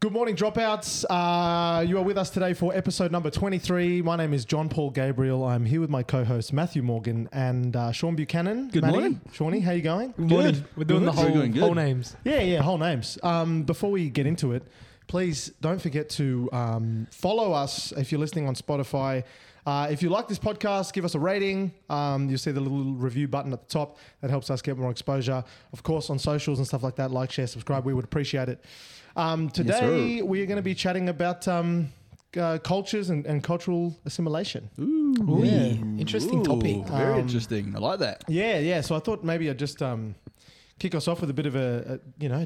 Good morning, Dropouts. You are with us today for episode number 23. My name is John Paul Gabriel. I'm here with my co-host Matthew Morgan and Sean Buchanan. Good morning. Shawnee, how you going? Good. Morning. We're doing the whole names. Yeah, whole names. Before we get into it, please don't forget to follow us if you're listening on Spotify. If you like this podcast, give us a rating. You'll see the little review button at the top. That helps us get more exposure. Of course, on socials and stuff like that, like, share, subscribe. We would appreciate it. Today, yes, we are going to be chatting about cultures and cultural assimilation. Ooh. Yeah. Interesting topic. Very interesting. I like that. Yeah. So I thought maybe I'd just kick us off with a bit of a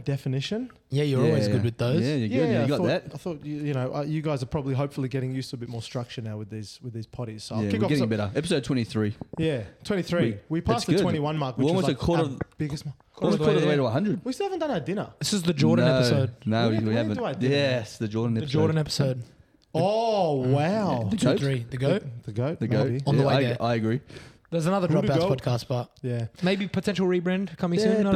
definition. Yeah, you're always good with those. Yeah, you're good. Yeah, I got that. I thought, you guys are probably hopefully getting used to a bit more structure now with these potties. So I'll kick off getting better. Episode 23. Yeah, 23. We passed the 21 mark, which was like quarter of the way to 100. We still haven't done our dinner. This is the Jordan episode. No, we haven't. Yes, the Jordan episode. The Jordan episode. Oh, wow. The goat. On the way there. I agree. There's another Dropouts podcast, but maybe potential rebrand coming soon.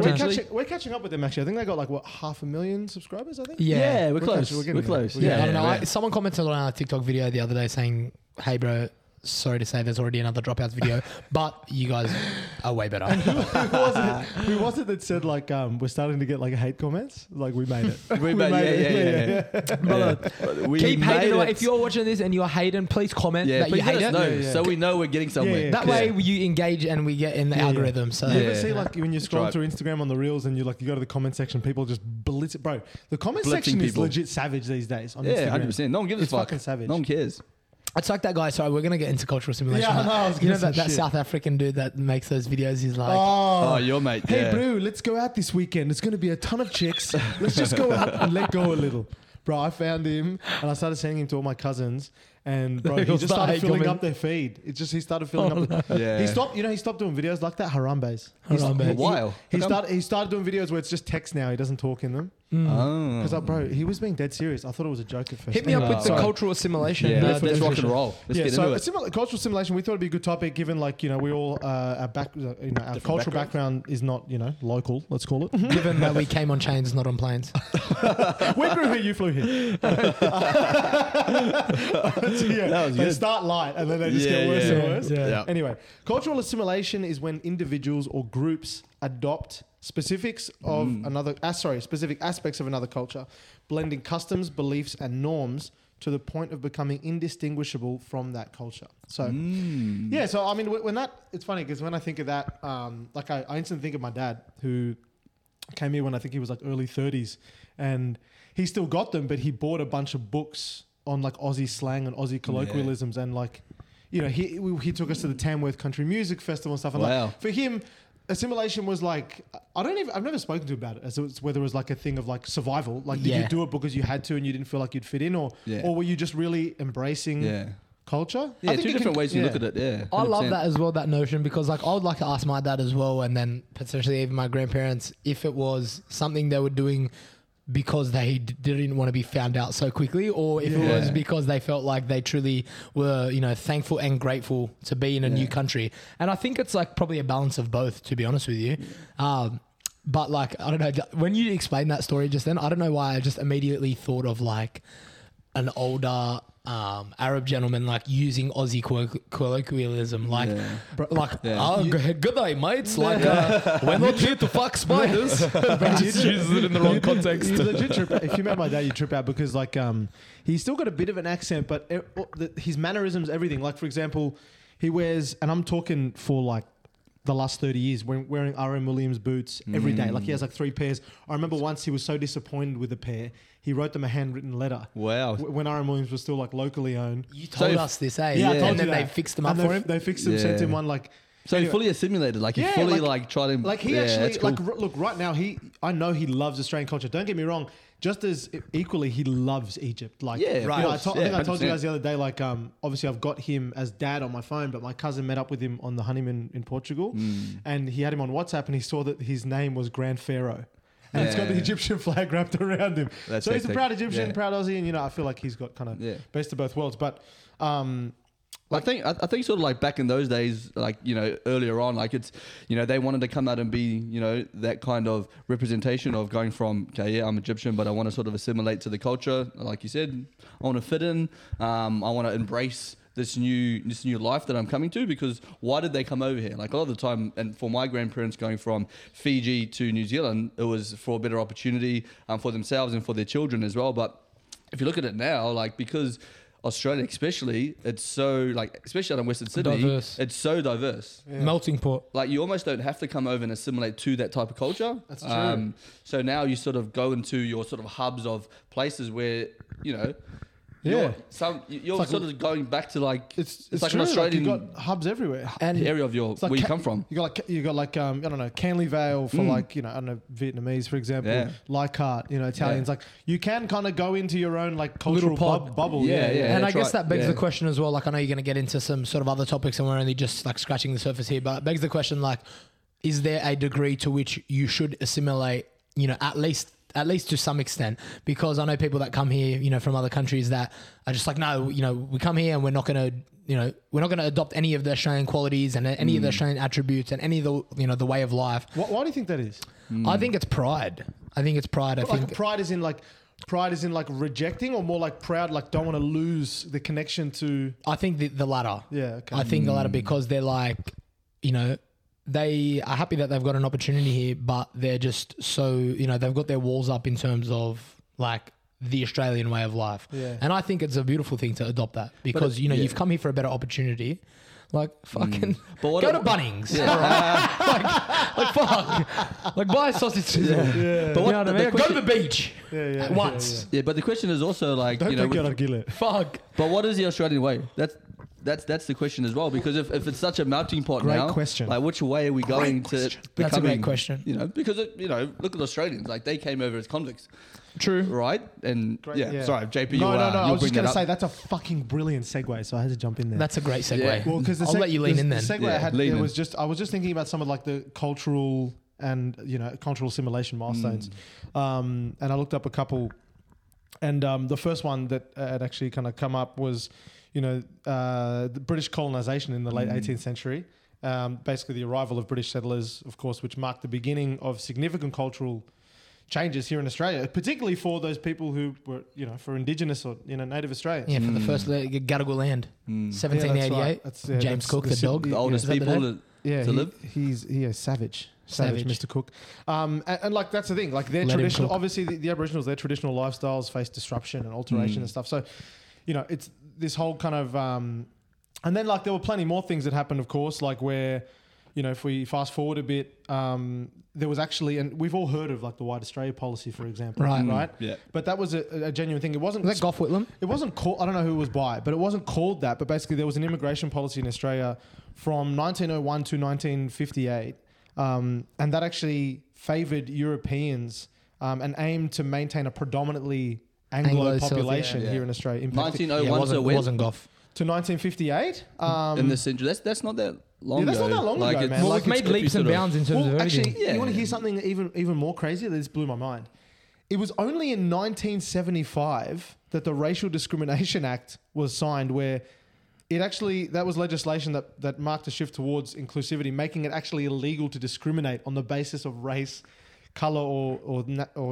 We're catching up with them, actually. I think they got 500,000 subscribers, I think. Yeah, we're close. We're close. Yeah. I don't know. Someone commented on our TikTok video the other day saying, "Hey, bro, sorry to say there's already another Dropouts video, but you guys are way better." Who was it that said, we're starting to get, hate comments? We made it. We made it. Keep hating away. If you're watching this and you're hating, please comment that you hate it. So we know we're getting somewhere. That way you engage and we get in the algorithm. So see, when you scroll through Instagram on the Reels and you go to the comment section, people just blitz it. Bro, the comment section is legit savage these days on Instagram. 100%. No one gives a fuck. It's fucking savage. No one cares. It's like that guy. Sorry, we're going to get into cultural assimilation. Yeah, that South African dude that makes those videos. He's like, oh your mate. Hey, bro, let's go out this weekend. It's going to be a ton of chicks. Let's just go out and let go a little. Bro, I found him and I started sending him to all my cousins. And bro, he just started filling up their feed. He started filling up. Yeah. He stopped doing videos like that. Harambe's. For a while. He started doing videos where it's just text now. He doesn't talk in them. Because bro, he was being dead serious. I thought it was a joke at first. Hit me up with the cultural assimilation. Yeah, that's rock and roll. Let's get into it. Cultural assimilation. We thought it'd be a good topic, given we all our cultural background is not local. Let's call it. Given that we came on trains, not on planes. We grew here, you flew here. They start light and then they just get worse and worse. Yeah. Anyway, cultural assimilation is when individuals or groups adopt specific aspects of another culture, blending customs, beliefs, and norms to the point of becoming indistinguishable from that culture. So, so I mean, it's funny because when I think of that, I instantly think of my dad, who came here when I think he was early 30s, and he still got them, but he bought a bunch of books on Aussie slang and Aussie colloquialisms, and he took us to the Tamworth Country Music Festival and stuff. And wow. For him, assimilation was I've never spoken to about it as whether it was a thing of survival. Did you do it because you had to and you didn't feel like you'd fit in, or were you just really embracing culture? Yeah, two different ways you look at it. Yeah, 100%. I love that as well, that notion, because I would like to ask my dad as well, and then potentially even my grandparents, if it was something they were doing because they didn't want to be found out so quickly, or if it was because they felt like they truly were, thankful and grateful to be in a new country. And I think it's probably a balance of both, to be honest with you. But I don't know, when you explained that story just then, I don't know why I just immediately thought of an older Arab gentleman using Aussie colloquialism, "Good day, mates." We're not here to fuck spiders. Just uses it in the wrong context. If you met my dad, you trip out because he's still got a bit of an accent, but his mannerisms, everything. For example, he wears, and I'm talking for the last 30 years, wearing RM Williams boots every day. He has 3 pairs. I remember once he was so disappointed with a pair, he wrote them a handwritten letter. Wow. When RM Williams was still locally owned. You told us this, eh? Yeah, I told you that. They fixed them up for him. They fixed them, sent him one he fully assimilated. Tried him. Right now, I know he loves Australian culture. Don't get me wrong. Just as equally, he loves Egypt. I think I told you guys the other day, obviously I've got him as dad on my phone, but my cousin met up with him on the honeymoon in Portugal, and he had him on WhatsApp, and he saw that his name was Grand Pharaoh. And it's got the Egyptian flag wrapped around him. So he's a proud Egyptian, proud Aussie, and I feel like he's got kind of best of both worlds. But Like, I think sort of like back in those days, like, you know, earlier on, like it's, you know, they wanted to come out and be, you know, that kind of representation of going from, okay, yeah, I'm Egyptian, but I want to sort of assimilate to the culture. Like you said, I want to fit in. I want to embrace this new life that I'm coming to, because why did they come over here? Like, a lot of the time, and for my grandparents going from Fiji to New Zealand, it was for a better opportunity for themselves and for their children as well. But if you look at it now, like, because Australia, especially, it's so, like, especially out in Western Sydney, diverse. It's so diverse. Yeah. Melting pot. Like, you almost don't have to come over and assimilate to that type of culture. That's true. So now you sort of go into your sort of hubs of places where, you know, you're like sort of going back to, like, it's like true. An Australian, like, you've got hubs everywhere and area of your, like, where you come from. You got like I don't know, Canley Vale for like, you know, I don't know, Vietnamese, for example, Leichhardt, you know, Italians, like you can kind of go into your own, like, cultural bubble. And I guess that begs the question as well, like, I know you're going to get into some sort of other topics and we're only just like scratching the surface here, but it begs the question, like, is there a degree to which you should assimilate, you know, at least to some extent, because I know people that come here, you know, from other countries that are just like, no, you know, we come here and we're not going to adopt any of the Australian qualities and any of the Australian attributes and any of the, you know, the way of life. Why do you think that is? I think it's pride. I think pride is in like... Pride is in like rejecting, or more like proud, like don't want to lose the connection to... I think the latter. Yeah, okay. I think the latter, because they're like, you know... They are happy that they've got an opportunity here, but they're just so, you know, they've got their walls up in terms of like the Australian way of life. Yeah. And I think it's a beautiful thing to adopt that, because, you know, you've come here for a better opportunity. Like, fucking go to Bunnings. Yeah. like fuck. Like, buy a sausage. Yeah. But what, you know what I mean? Go to the beach at once. Yeah, but the question is also like... Don't take out of Gillette. Fuck. But what is the Australian way? That's the question as well, because if it's such a melting pot now, great question. Like, which way are we going to becoming? That's a great question. You know, because you know, look at Australians, like they came over as convicts. True. Right? And sorry, JP. No. I was just gonna say that's a fucking brilliant segue, so I had to jump in there. That's a great segue. Yeah. Well, because I'll let you lean in then. The segue I had was just I was just thinking about some of like the cultural and, you know, cultural assimilation milestones, and I looked up a couple, and the first one that had actually kind of come up was, you know, the British colonization in the late 18th century, basically the arrival of British settlers, of course, which marked the beginning of significant cultural changes here in Australia, particularly for those people who were, you know, for Indigenous or, you know, Native Australians. Yeah, for the first Gadigal land, 1788, that's James Cook, the dog. The oldest people to live. He's savage. Savage Mr. Cook. And like, that's the thing, like their traditional, obviously the Aboriginals, their traditional lifestyles faced disruption and alteration and stuff. So, you know, it's this whole kind of, and then like there were plenty more things that happened, of course, like where, you know, if we fast forward a bit, there was actually, and we've all heard of like the White Australia policy, for example, right? Yeah. But that was a genuine thing. It wasn't... Was that Gough Whitlam? It wasn't called, I don't know who it was by, but it wasn't called that. But basically there was an immigration policy in Australia from 1901 to 1958. And that actually favoured Europeans and aimed to maintain a predominantly Anglo population here in Australia. In 1901 wasn't Gough. To 1958. In the century. That's not that long ago. That's not that long ago, man. Well, like it's made leaps and bounds in terms of everything. Actually, you want to hear something even more crazy? This blew my mind. It was only in 1975 that the Racial Discrimination Act was signed, where it actually, that was legislation that marked a shift towards inclusivity, making it actually illegal to discriminate on the basis of race, colour or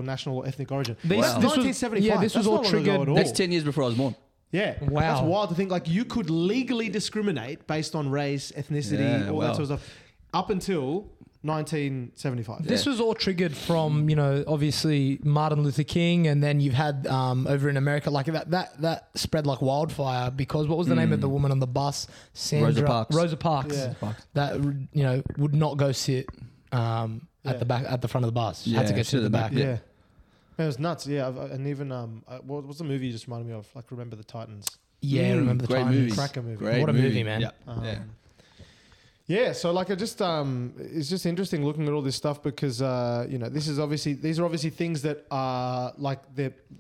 national or ethnic origin. This was 1975. Yeah, this was all triggered. That's 10 years before I was born. Yeah. Wow. That's wild to think, like, you could legally discriminate based on race, ethnicity, all that sort of stuff up until 1975. Yeah. This was all triggered from, you know, obviously Martin Luther King, and then you've had over in America, like that spread like wildfire, because what was the name of the woman on the bus? Rosa Parks. Yeah. That, you know, would not go sit at the front of the bus. Had to go sit at the back. Yeah. Man, it was nuts. Yeah, and even what was the movie you just reminded me of? Like Remember the Titans. Yeah, Remember the Titans. Movies. Cracker movie. What a movie, man. Yeah. So like, I just it's just interesting looking at all this stuff, because you know, these are obviously things that are like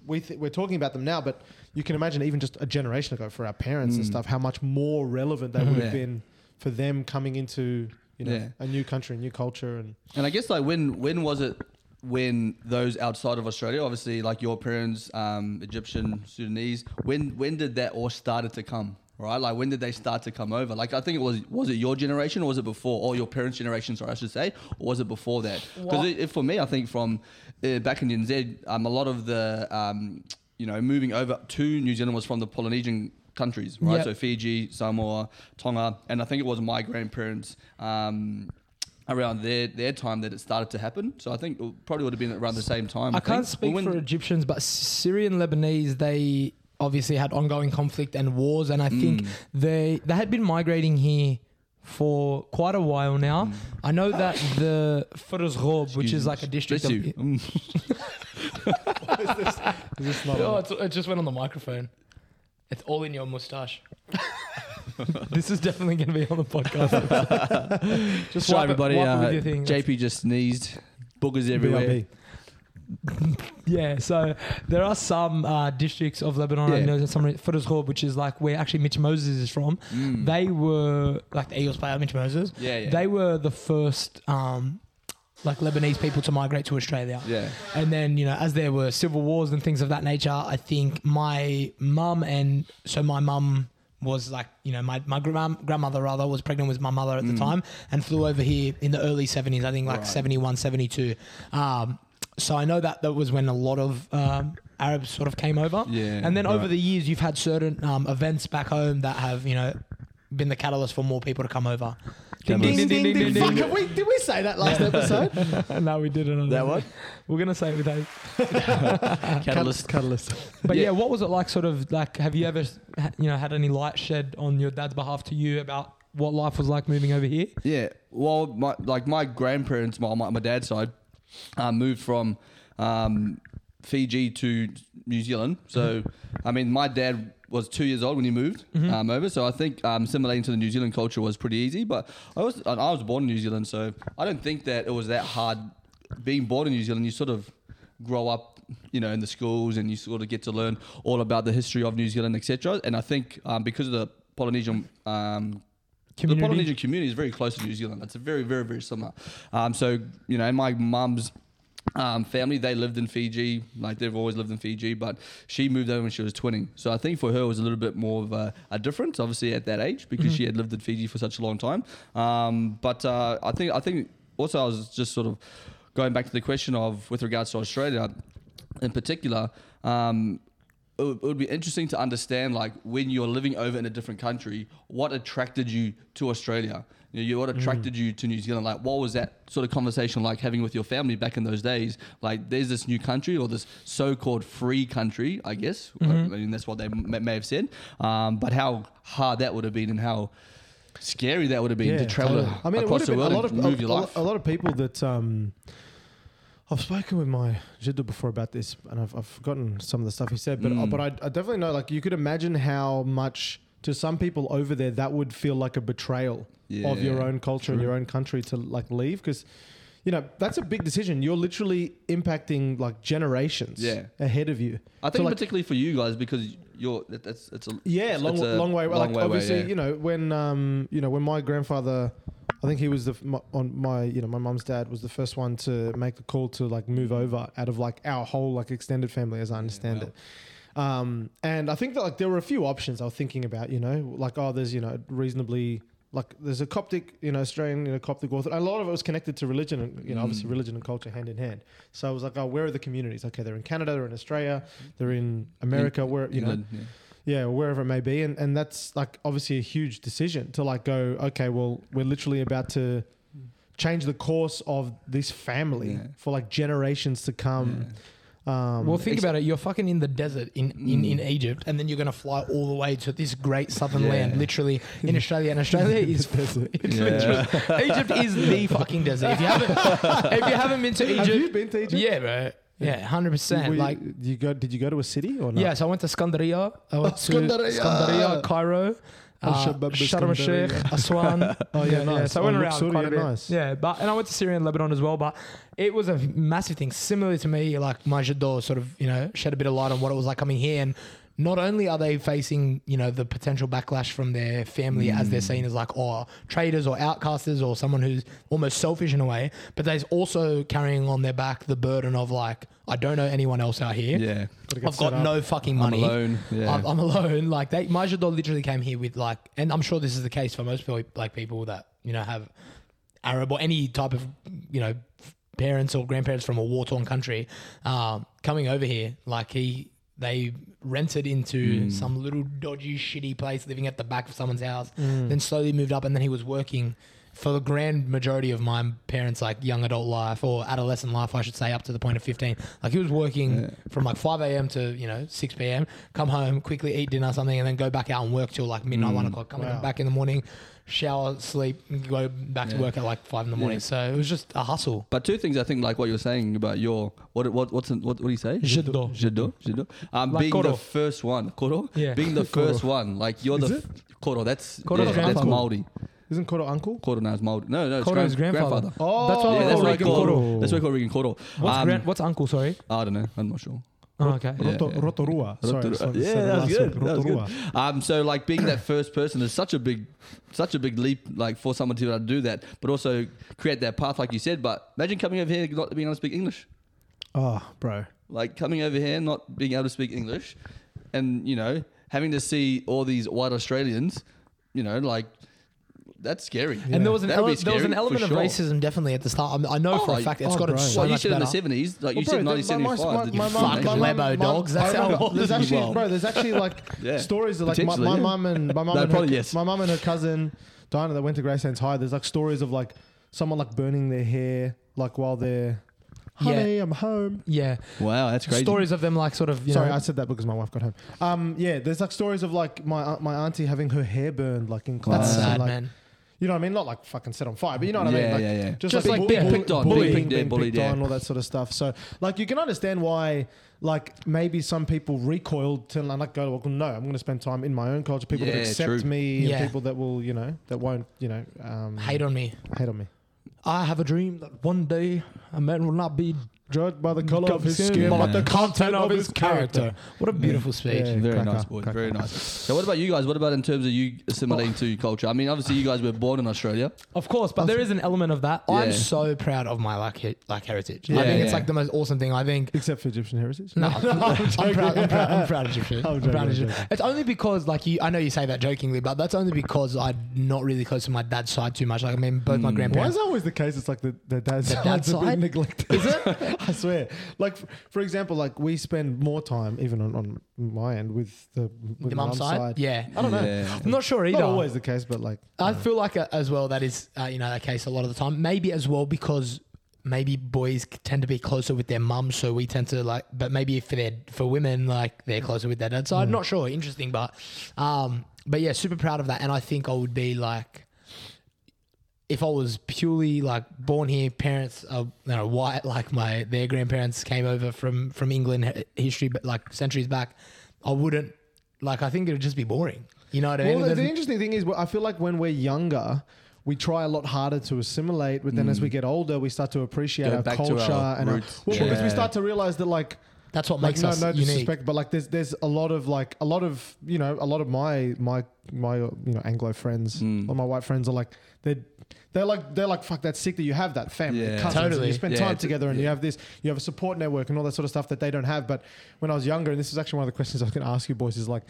we're talking about them now, but you can imagine even just a generation ago for our parents and stuff, how much more relevant they would have been for them coming into, you know, a new country, a new culture, and I guess like when was it? When those outside of Australia, obviously like your parents, Egyptian, Sudanese, when did that all started to come? right? Like, when did they start to come over? Like, I think it was it your generation, or was it before, or your parents' generation, sorry, I should say, or was it before that? Because for me, I think from back in NZ, a lot of the, moving over to New Zealand was from the Polynesian countries, right? Yep. So Fiji, Samoa, Tonga, and I think it was my grandparents around their time that it started to happen. So I think it probably would have been around the same time. I can't speak for Egyptians, but Syrian Lebanese, they obviously had ongoing conflict and wars, and I think they had been migrating here for quite a while now. I know that the Ferozghob, which is like a district of... What is this? Is this not it just went on the microphone. It's all in your moustache. This is definitely going to be on the podcast. Just wipe everybody. Wipe with your thing. JP just sneezed. Boogers everywhere. Yeah, so there are some districts of Lebanon, I know some Ferozghob, which is like where actually Mitch Moses is from. They were like the Eagles player, Mitch Moses. Yeah. They were the first Lebanese people to migrate to Australia. Yeah. And then, as there were civil wars and things of that nature, I think my mum was like, my grandmother rather was pregnant with my mother at the time and flew over here in the early 70s, I think 71, 72. So I know that was when a lot of Arabs sort of came over. Yeah, and then over the years, you've had certain events back home that have, been the catalyst for more people to come over. Ding, ding, ding, ding, ding, ding, ding. Fuck, did we say that last episode? No, we didn't. That one? We're going to say it with that. Catalyst. But yeah, what was it like, sort of, like, have you ever, had any light shed on your dad's behalf to you about what life was like moving over here? Yeah. Well, my grandparents, my dad's side, moved from Fiji to New Zealand. So, I mean, my dad was 2 years old when he moved over. So I think assimilating to the New Zealand culture was pretty easy. But I was born in New Zealand, so I don't think that it was that hard. Being born in New Zealand, you sort of grow up, in the schools, and you sort of get to learn all about the history of New Zealand, etc. And I think because of the Polynesian community. The Polynesian community is very close to New Zealand. It's very, very, very similar. My mum's family, they lived in Fiji. Like, they've always lived in Fiji, but she moved over when she was 20. So I think for her it was a little bit more of a difference, obviously, at that age, because she had lived in Fiji for such a long time. But I think also I was just sort of going back to the question of, with regards to Australia in particular, it would be interesting to understand, like, when you're living over in a different country, what attracted you to Australia? What attracted you to New Zealand? Like, what was that sort of conversation like having with your family back in those days? Like, there's this new country, or this so-called free country, I guess. I mean, that's what they may have said. But how hard that would have been, and how scary that would have been to travel across the world and move your life. A lot of people that... I've spoken with my G'd Up before about this, and I've forgotten some of the stuff he said, but I definitely know, like, you could imagine how much to some people over there that would feel like a betrayal of your own culture and your own country to, like, leave, because that's a big decision. You're literally impacting, like, generations ahead of you. I think, so, like, particularly for you guys, because it's a long way. Long, like, way obviously, away, when my grandfather. I think he was my mum's dad was the first one to make the call to, like, move over out of, like, our whole, like, extended family, as I understand it. And I think that, like, there were a few options I was thinking about, like, there's, reasonably, like, there's a Coptic, Australian, Coptic author. A lot of it was connected to religion and, obviously religion and culture hand in hand. So I was like, where are the communities? Okay, they're in Canada, they're in Australia, they're in America, wherever it may be. And that's, like, obviously a huge decision to, like, go, okay, well, we're literally about to change the course of this family for, like, generations to come. Yeah. Well, think about it. You're fucking in the desert in Egypt, and then you're going to fly all the way to this great southern land, literally, in Australia. And Australia is... desert. Egypt is the fucking desert. If you haven't been to Egypt... Have you been to Egypt? Yeah, bro. Yeah, 100%. Like, did you go to a city or not? Yeah, so I went to Skandaria. I went to Skandaria, Cairo, Sharm el-Sheikh, Aswan. Oh yeah, nice. Yeah, so I went around quite a bit. Nice. Yeah, and I went to Syria and Lebanon as well. But it was a massive thing. Similarly to me, like, my G'd Up sort of, shed a bit of light on what it was like coming here and not only are they facing, you know, the potential backlash from their family as they're seen as like, oh, traitors or outcasters or someone who's almost selfish in a way, but they're also carrying on their back the burden of like, I don't know anyone else out here. Yeah. I've got no fucking money. I'm alone. Yeah. I'm alone. Like they, Majidor literally came here with like, and I'm sure this is the case for most like people that, you know, have Arab or any type of, you know, parents or grandparents from a war-torn country coming over here. Like they rented into some little dodgy, shitty place, living at the back of someone's house, then slowly moved up, and then he was working for the grand majority of my parents' like young adult life or adolescent life, I should say, up to the point of 15. Like he was working from like 5 a.m. to, you know, 6 p.m, come home, quickly eat dinner or something, and then go back out and work till like midnight, 1 o'clock, come back in the morning, shower, sleep, and go back to work at like 5 a.m. So it was just a hustle. But two things I think, like what you're saying about your, what do you say? Jiddo. Like being Koro. The first one. Koro? Yeah. Being the first one. Like you're Koro, that's Māori. Isn't Koro uncle? Koro now is Māori. No, it's grandfather. Oh, that's why we call Koro. That's why we call Regan Koro. What's uncle, sorry? I don't know. I'm not sure. Oh, okay. Rotorua. Sorry. Yeah, that's good. Rotorua. So like being that first person is such a big leap, like for someone to do that, but also create that path, like you said. But imagine coming over here not being able to speak English. Oh, bro. Like coming over here not being able to speak English, and you know having to see all these white Australians, you know, like. That's scary. Yeah. And there was an element of racism definitely at the start. I know for a fact it's gotten so much better. You said in the 70s, like you said 1975. My Lebo dogs. That's how there's actually, bro, like stories of like my mum and her cousin Diana that went to Graceland's High. There's like stories of like someone like burning their hair like while they're honey, I'm home. Yeah. Wow, that's crazy. Stories of them like sort of, you know. Sorry, I said that because my wife got home. Yeah, there's like stories of like my auntie having her hair burned like in class. That's sad, man. You know what I mean? Not like fucking set on fire, but you know what I mean? Like, just like being picked on, being bullied, all that sort of stuff. So like you can understand why like maybe some people recoiled to like go, well, no, I'm going to spend time in my own culture. People that accept me and people that will, you know, that won't, you know. Hate on me. I have a dream that one day a man will not be judged by the color of his skin, but the content of his character. What a beautiful speech. Yeah, very nice, boys. Very nice. So what about you guys? What about in terms of you assimilating to culture? I mean, obviously you guys were born in Australia. Of course, but there is an element of that. Yeah. I'm so proud of my like heritage. Yeah, I think it's like the most awesome thing, I think. Except for Egyptian heritage? No, I'm proud of Egyptian. I'm proud of Egyptian. It's only because like I know you say that jokingly, but that's only because I'm not really close to my dad's side too much. Like I mean, both my grandparents. Why is that always the case? It's like the dad's side's a bit neglected. Is it? I swear. Like, for example, like we spend more time, even on my end, with the mum's side. Yeah. I don't know. Yeah. I'm not sure either. Not always the case, but like... I feel like as well that is, you know, the case a lot of the time. Maybe as well because... Maybe boys tend to be closer with their mums, so we tend to like. But maybe for women, like they're closer with their dad. So I'm not sure. Interesting, but yeah, super proud of that. And I think I would be like, if I was purely like born here, parents are, you know, white. Like their grandparents came over from England, history, but like centuries back. I wouldn't like. I think it would just be boring. You know what I mean? Well, the interesting thing is, I feel like when we're younger, we try a lot harder to assimilate, but then as we get older, we start to appreciate our culture and roots. Because we start to realize that like that's what makes us unique. Disrespect, but like there's a lot of you know, a lot of my you know Anglo friends or my white friends are like they're like fuck, that's sick that you have that family, cousins, and you spend time together and you have this, you have a support network and all that sort of stuff that they don't have. But when I was younger, and this is actually one of the questions I was going to ask you boys, is like,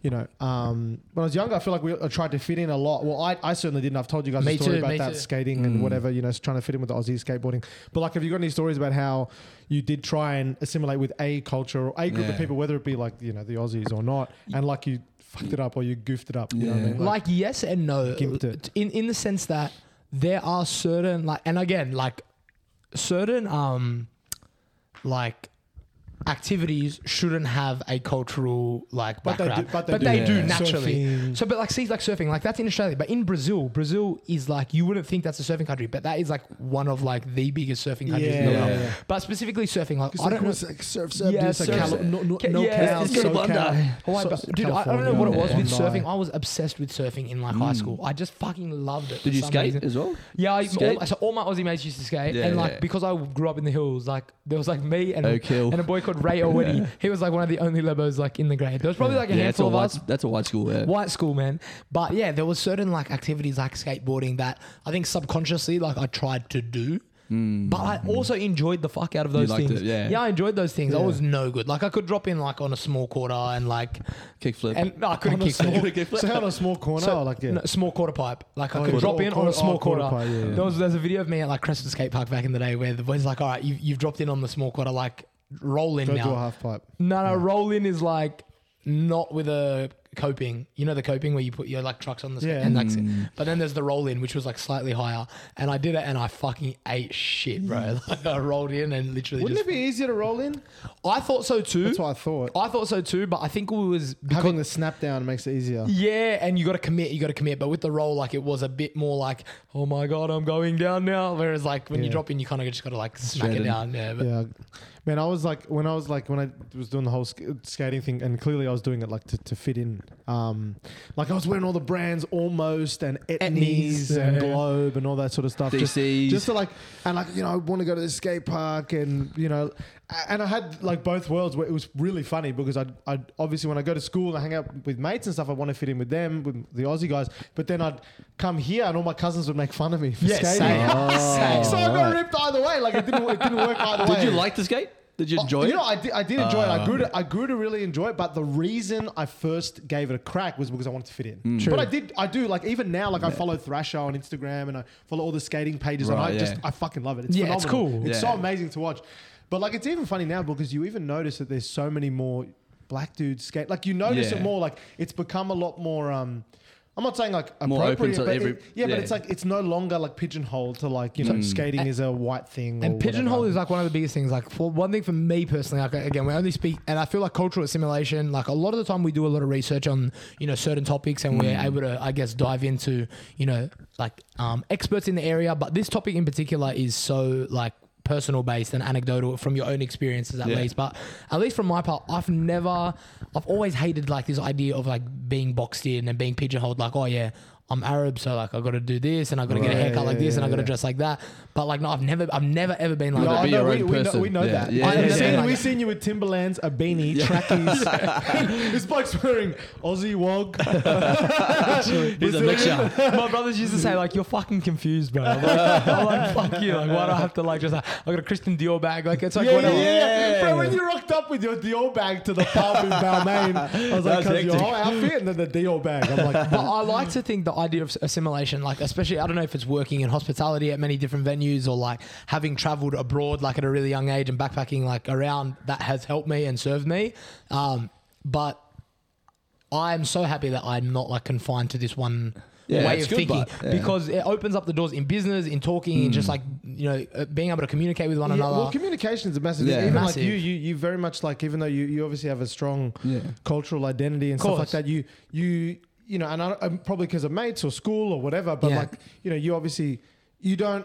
you know, when I was younger, I feel like we tried to fit in a lot. Well, I certainly didn't. I've told you guys a story about that skating and whatever, you know, trying to fit in with the Aussie skateboarding. But like, have you got any stories about how you did try and assimilate with a culture or a group of people, whether it be like, you know, the Aussies or not, and like you fucked it up or you goofed it up? You know what I mean? Like yes and no. In the sense that there are certain like, and again, like certain like, activities shouldn't have a cultural like background, but they do naturally. Surfing. So, but like, see, like surfing, like that's in Australia, but in Brazil is like you wouldn't think that's a surfing country, but that is like one of like the biggest surfing countries in the world. Yeah. But specifically surfing, like I don't know, like surf, yeah, dude, I don't know what it was with surfing. I was obsessed with surfing in like high school. I just fucking loved it. Did you skate as well? Yeah, so all my Aussie mates used to skate, and like because I grew up in the hills, like there was like me and a boy called called Ray Already. Yeah. He was like one of the only Lebos like in the grade. There was probably like a handful of us. That's a white school, yeah. White school, man. But yeah, there was certain like activities like skateboarding that I think subconsciously like I tried to do. But I also enjoyed the fuck out of those things. It, yeah, I enjoyed those things. Yeah. I was no good. Like I could drop in like on a small quarter and like kickflip. And no, I couldn't kickflip. So on a small corner, so, like no, small quarter pipe. Like I could drop in on a small quarter pipe, yeah. There's a video of me at like Crestwood Skate Park back in the day where the boys like, all right, you've dropped in on the small quarter. Like roll in now. Do a half pipe. No, roll in is like not with a coping. You know the coping where you put your like trucks on the skate and that's it. But then there's the roll in, which was like slightly higher. And I did it and I fucking ate shit, bro. Like I rolled in and literally Wouldn't it be easier to roll in? I thought so too. That's what I thought. I thought so too, but I think it was because having the snap down makes it easier. Yeah, and you gotta commit. But with the roll, like it was a bit more like, oh my God, I'm going down now. Whereas like when you drop in, you kind of just gotta like smack it down. Yeah, but man, I was like when I was doing the whole skating thing, and clearly I was doing it like to fit in. Like I was wearing all the brands almost, and Etnies and Globe and all that sort of stuff. DCs. Just to like, and like, you know, I want to go to the skate park, and you know, and I had like both worlds where it was really funny because I'd obviously when I go to school and I hang out with mates and stuff, I want to fit in with them, with the Aussie guys. But then I'd come here and all my cousins would make fun of me for skating. So I got ripped either way. Like it didn't work either way. Did you like to skate? Did you enjoy it? You know, I did enjoy it. I grew to really enjoy it. But the reason I first gave it a crack was because I wanted to fit in. True. But I do. Like even now, like I follow Thrasher on Instagram and I follow all the skating pages, and I fucking love it. It's phenomenal. It's cool. It's so amazing to watch. But like it's even funny now because you even notice that there's so many more black dudes skate. Like you notice it more. Like it's become a lot more. I'm not saying like appropriate, but but it's like it's no longer like pigeonholed to like, you know, skating is a white thing. And pigeonhole is like one of the biggest things. Like for one thing for me personally, like again, we only speak, and I feel like cultural assimilation, like a lot of the time we do a lot of research on, you know, certain topics, and we're able to, I guess, dive into, you know, like experts in the area. But this topic in particular is so like personal based and anecdotal from your own experiences at least. But at least from my part, I've always hated like this idea of like being boxed in and being pigeonholed, like, oh yeah, I'm Arab, so like I got to do this, and I got to get a haircut like this, and I got to dress like that. But like, no, I've never ever been like that. We know that. Yeah. We've seen you with Timberlands, a beanie, trackies. This bloke's wearing Aussie wog. He's a mixture. My brothers used to say like, you're fucking confused, bro. I'm like, fuck you. Like, why do I have to like just like, I got a Christian Dior bag? Like it's like whatever. Yeah. Bro, when you rocked up with your Dior bag to the pub in Balmain, I was like, cause your whole outfit and then the Dior bag. I'm like, but I like to think that idea of assimilation, like especially, I don't know if it's working in hospitality at many different venues or like having traveled abroad like at a really young age and backpacking like around, that has helped me and served me, but I'm so happy that I'm not like confined to this one way of thinking, because it opens up the doors in business, in talking, in just like, you know, being able to communicate with one another. Well, communication is a massive thing. Even massive. Like you very much like, even though you obviously have a strong cultural identity and stuff like that, you know, and I'm probably because of mates or school or whatever, but like, you know, you obviously, you don't,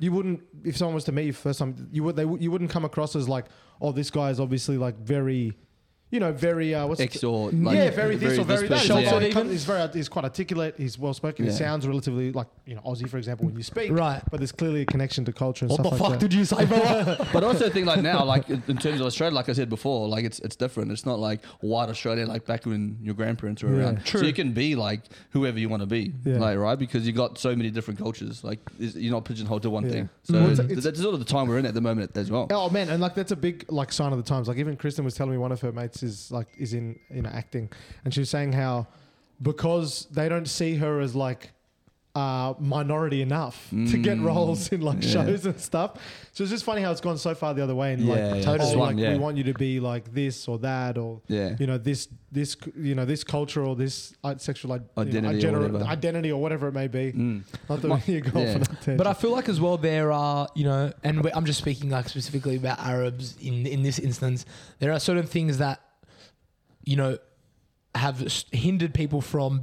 you wouldn't, if someone was to meet you first time, you wouldn't come across as like, oh, this guy is obviously like very, you know, very, what's it? Or like, very this or very that. He's quite articulate. He's well spoken. He sounds relatively like, you know, Aussie, for example, when you speak. Right. But there's clearly a connection to culture and stuff like that. What the fuck did you say, bro? But I also think like now, like in terms of Australia, like I said before, like it's different. It's not like white Australia like back when your grandparents were around. True. So you can be like whoever you want to be, like, right? Because you got so many different cultures. Like you're not pigeonholed to one thing. So that's sort of the time we're in at the moment as well. Oh man, and like that's a big like sign of the times. Like even Kristen was telling me one of her mates is in, you know, acting, and she was saying how because they don't see her as like minority enough to get roles in like shows and stuff. So it's just funny how it's gone so far the other way, and we want you to be like this or that, or you know, this you know, this culture or this sexual identity or whatever it may be. Not that you go for that. But I feel like as well there are, you know, and I'm just speaking like specifically about Arabs in this instance, there are certain things that, you know, have hindered people from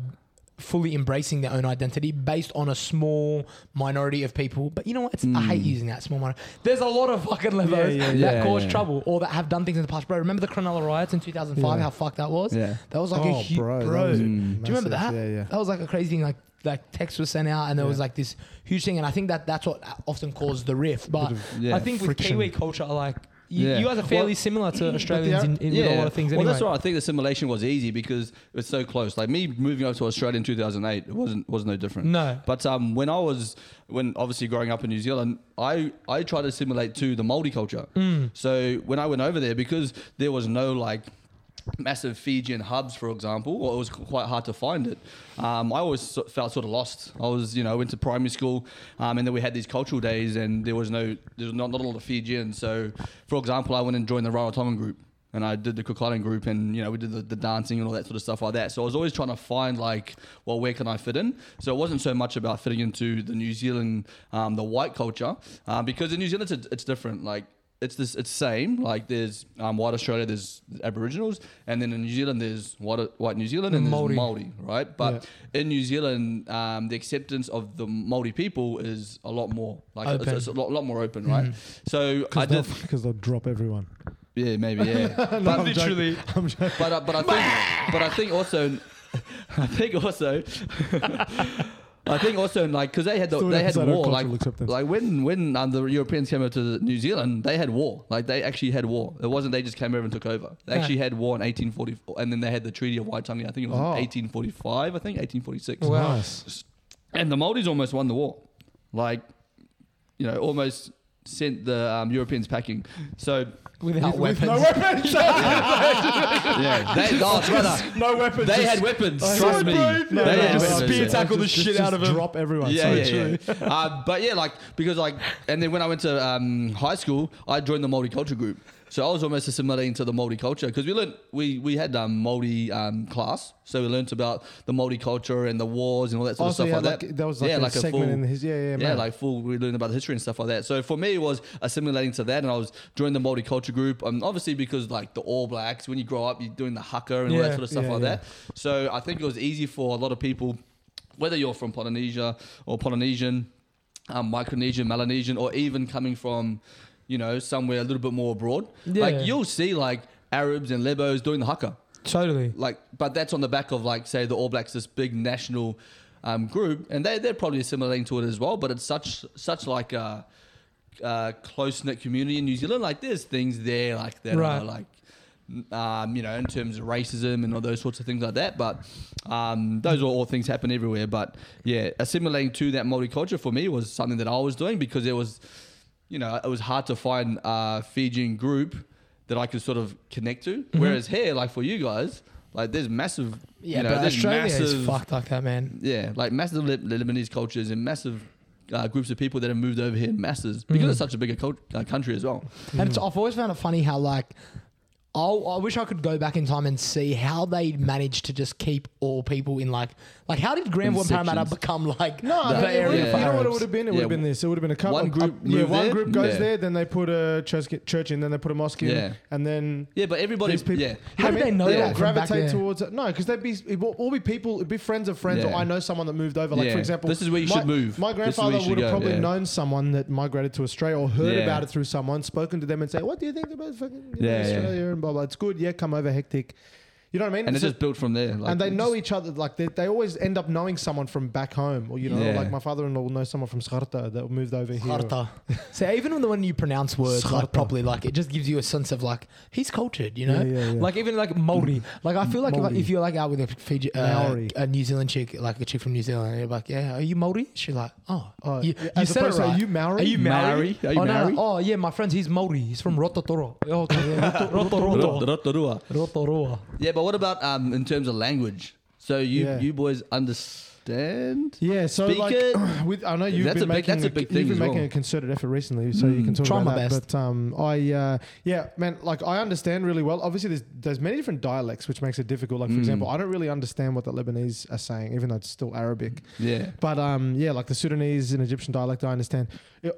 fully embracing their own identity based on a small minority of people. But you know what? I hate using that small minority. There's a lot of fucking levels that caused trouble or that have done things in the past. Bro, remember the Cronulla riots in 2005? How fucked that was? Yeah. That was like a huge... Bro. Do you remember that? Yeah, yeah. That was like a crazy thing. Like text was sent out and there was like this huge thing. And I think that's what often caused the rift. But I think with Kiwi culture, like... You guys are fairly similar to Australians in a lot of things anyway. Well, that's right. I think the assimilation was easy because it's so close. Like me moving over to Australia in 2008, it was no different. No. But when obviously growing up in New Zealand, I tried to assimilate to the Māori culture. Mm. So when I went over there, because there was no like massive Fijian hubs, for example, or it was quite hard to find it. I always felt sort of lost. I was, went to primary school, and then we had these cultural days, and there was not a lot of Fijian. So, for example, I went and joined the Rarotongan group, and I did the Cook Island group, and we did the dancing and all that sort of stuff like that. So I was always trying to find where can I fit in? So it wasn't so much about fitting into the New Zealand, the white culture, because in New Zealand it's different. It's same. There's White Australia, there's Aboriginals, and then in New Zealand there's white New Zealand and there's Māori, right? But in New Zealand, the acceptance of the Māori people is a lot more it's a lot more open, right? So because they'll drop everyone. Yeah, maybe. Yeah, no, but I'm joking. But I think also. I think also, because they had war. When the Europeans came over to New Zealand, they had war. They actually had war. It wasn't they just came over and took over. They actually had war in 1844. And then they had the Treaty of Waitangi. I think it was 1845, 1846. Wow. Nice. And the Māoris almost won the war. Almost sent the Europeans packing. So... Without weapons. No weapons. Yeah, no weapons. They had weapons. Trust me. They just spear tackle the shit out of them. Drop everyone. Yeah. And then when I went to high school, I joined the Māori culture group. So I was almost assimilating to the Māori culture because we had Māori class. So we learnt about the Māori culture and the wars and all that sort of stuff like that. That was a segment full, in his we learned about the history and stuff like that. So for me, it was assimilating to that, and I was joining the Māori culture group. Obviously because the All Blacks, when you grow up, you're doing the haka and all that sort of stuff that. So I think it was easy for a lot of people, whether you're from Polynesia or Polynesian, Micronesian, Melanesian, or even coming from... somewhere a little bit more abroad. Yeah. You'll see Arabs and Lebos doing the haka. Totally. But that's on the back of say the All Blacks, this big national group, and they're probably assimilating to it as well. But it's such a close knit community in New Zealand. There's things there that are in terms of racism and all those sorts of things like that. But those are all things happen everywhere. But yeah, assimilating to that Māori culture for me was something that I was doing because it was. It was hard to find a Fijian group that I could sort of connect to. Mm-hmm. Whereas here, for you guys, there's massive... Yeah, but Australia is fucked like that, man. Yeah, massive Lebanese cultures and massive groups of people that have moved over here in masses because it's such a bigger country as well. Mm. And I've always found it funny how, I wish I could go back in time and see how they managed to just keep all people in how did Granville and Parramatta become the area? Yeah. You know what it would have been? It would have been this. It would have been a couple. One group goes there, then they put a church in, then they put a mosque in, and then but everybody. How did they know that? Gravitate towards it? No, because they'd be all be people, it'd be friends of friends. Yeah. Or I know someone that moved over. For example, this is where you should move. My grandfather would have probably known someone that migrated to Australia or heard about it through someone, spoken to them, and say, "What do you think about fucking Australia?" and it's good, come over, hectic. You know what I mean? And it's just built from there. And they know each other. They always end up knowing someone from back home. Or, my father-in-law will know someone from Skarta that moved over here. So even when you pronounce words properly, it just gives you a sense of, he's cultured, you know? Yeah. Even Māori. I feel if you're out with a Fiji, a New Zealand chick, a chick from New Zealand, and you're are you Māori? She's oh. You said it right. Are you Maori? Are you Maori? No. Oh, yeah, my friend, he's Māori. He's from Rototoro. Rotorua. Yeah, but what about in terms of language? So you boys understand? Yeah, so speak it. I know you've been making a concerted effort recently, so you can talk about that. Best. But I understand really well. Obviously, there's many different dialects, which makes it difficult. For example, I don't really understand what the Lebanese are saying, even though it's still Arabic. Yeah. But the Sudanese and Egyptian dialect, I understand.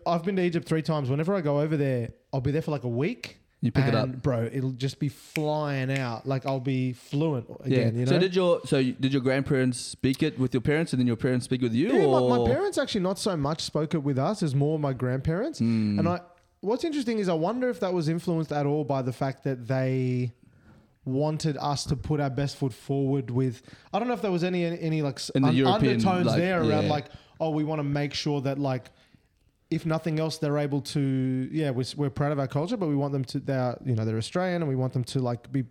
I've been to Egypt 3 times. Whenever I go over there, I'll be there for a week. You pick it up, bro. It'll just be flying out. I'll be fluent again. Yeah. You know? So did your grandparents speak it with your parents, and then your parents speak with you? Yeah, or? My parents actually not so much spoke it with us. It's more my grandparents. Mm. And what's interesting is I wonder if that was influenced at all by the fact that they wanted us to put our best foot forward with. I don't know if there was any undertones there around we want to make sure that if nothing else, they're able to, we're proud of our culture, but we want them to, they're Australian, and we want them to like be,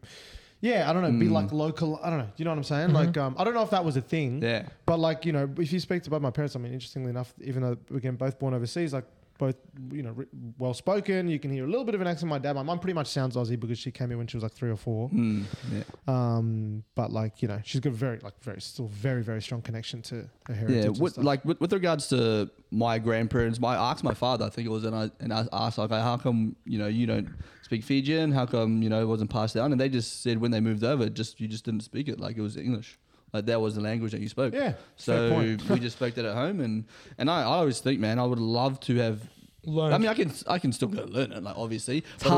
be like local. I don't know. Do you know what I'm saying? Mm-hmm. Like, I don't know if that was a thing. Yeah. But like, if you speak to both my parents, I mean, interestingly enough, even though we're both born overseas, like both, well-spoken, you can hear a little bit of an accent. My dad, my mum pretty much sounds Aussie because she came here when she was like 3 or 4. Mm. Yeah. But like, she's got very, very strong connection to her heritage. Yeah. With regards to my grandparents, I asked my father, I think it was, and I asked like, how come, you don't speak Fijian? How come, it wasn't passed down? And they just said when they moved over, you just didn't speak it. Like it was English. Like that was the language that you spoke. Yeah. So we just spoke that at home, and I always think, man, I would love to have learned. I mean, I can still go learn it, like obviously. But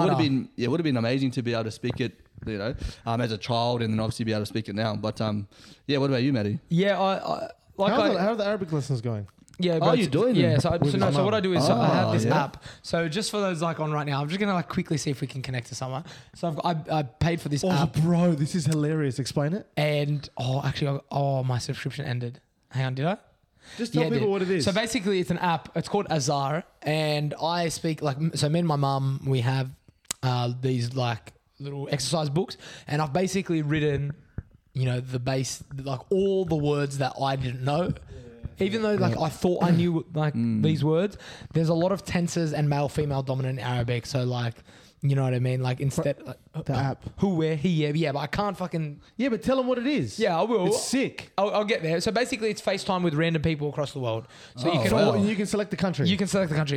it would have been amazing to be able to speak it, as a child, and then obviously be able to speak it now. But what about you, Maddie? Yeah, I like how are the Arabic lessons going? Yeah, bro, you doing? Yeah, so what I do is I have this app. So just for those on right now, I'm just gonna quickly see if we can connect to someone. So I paid for this app. Oh, bro, this is hilarious. Explain it. And my subscription ended. Hang on, did I? Just tell people what it is. So basically, it's an app. It's called Azar, and I speak me and my mum, we have these like little exercise books, and I've basically written, the base like all the words that I didn't know. Even though I thought I knew these words, there's a lot of tenses and male female dominant in Arabic. So you know what I mean? Like instead the app, who, where, he, yeah. But I can't fucking But tell them what it is. Yeah, I will. It's sick. I'll get there. So basically, it's FaceTime with random people across the world. So you can select the country.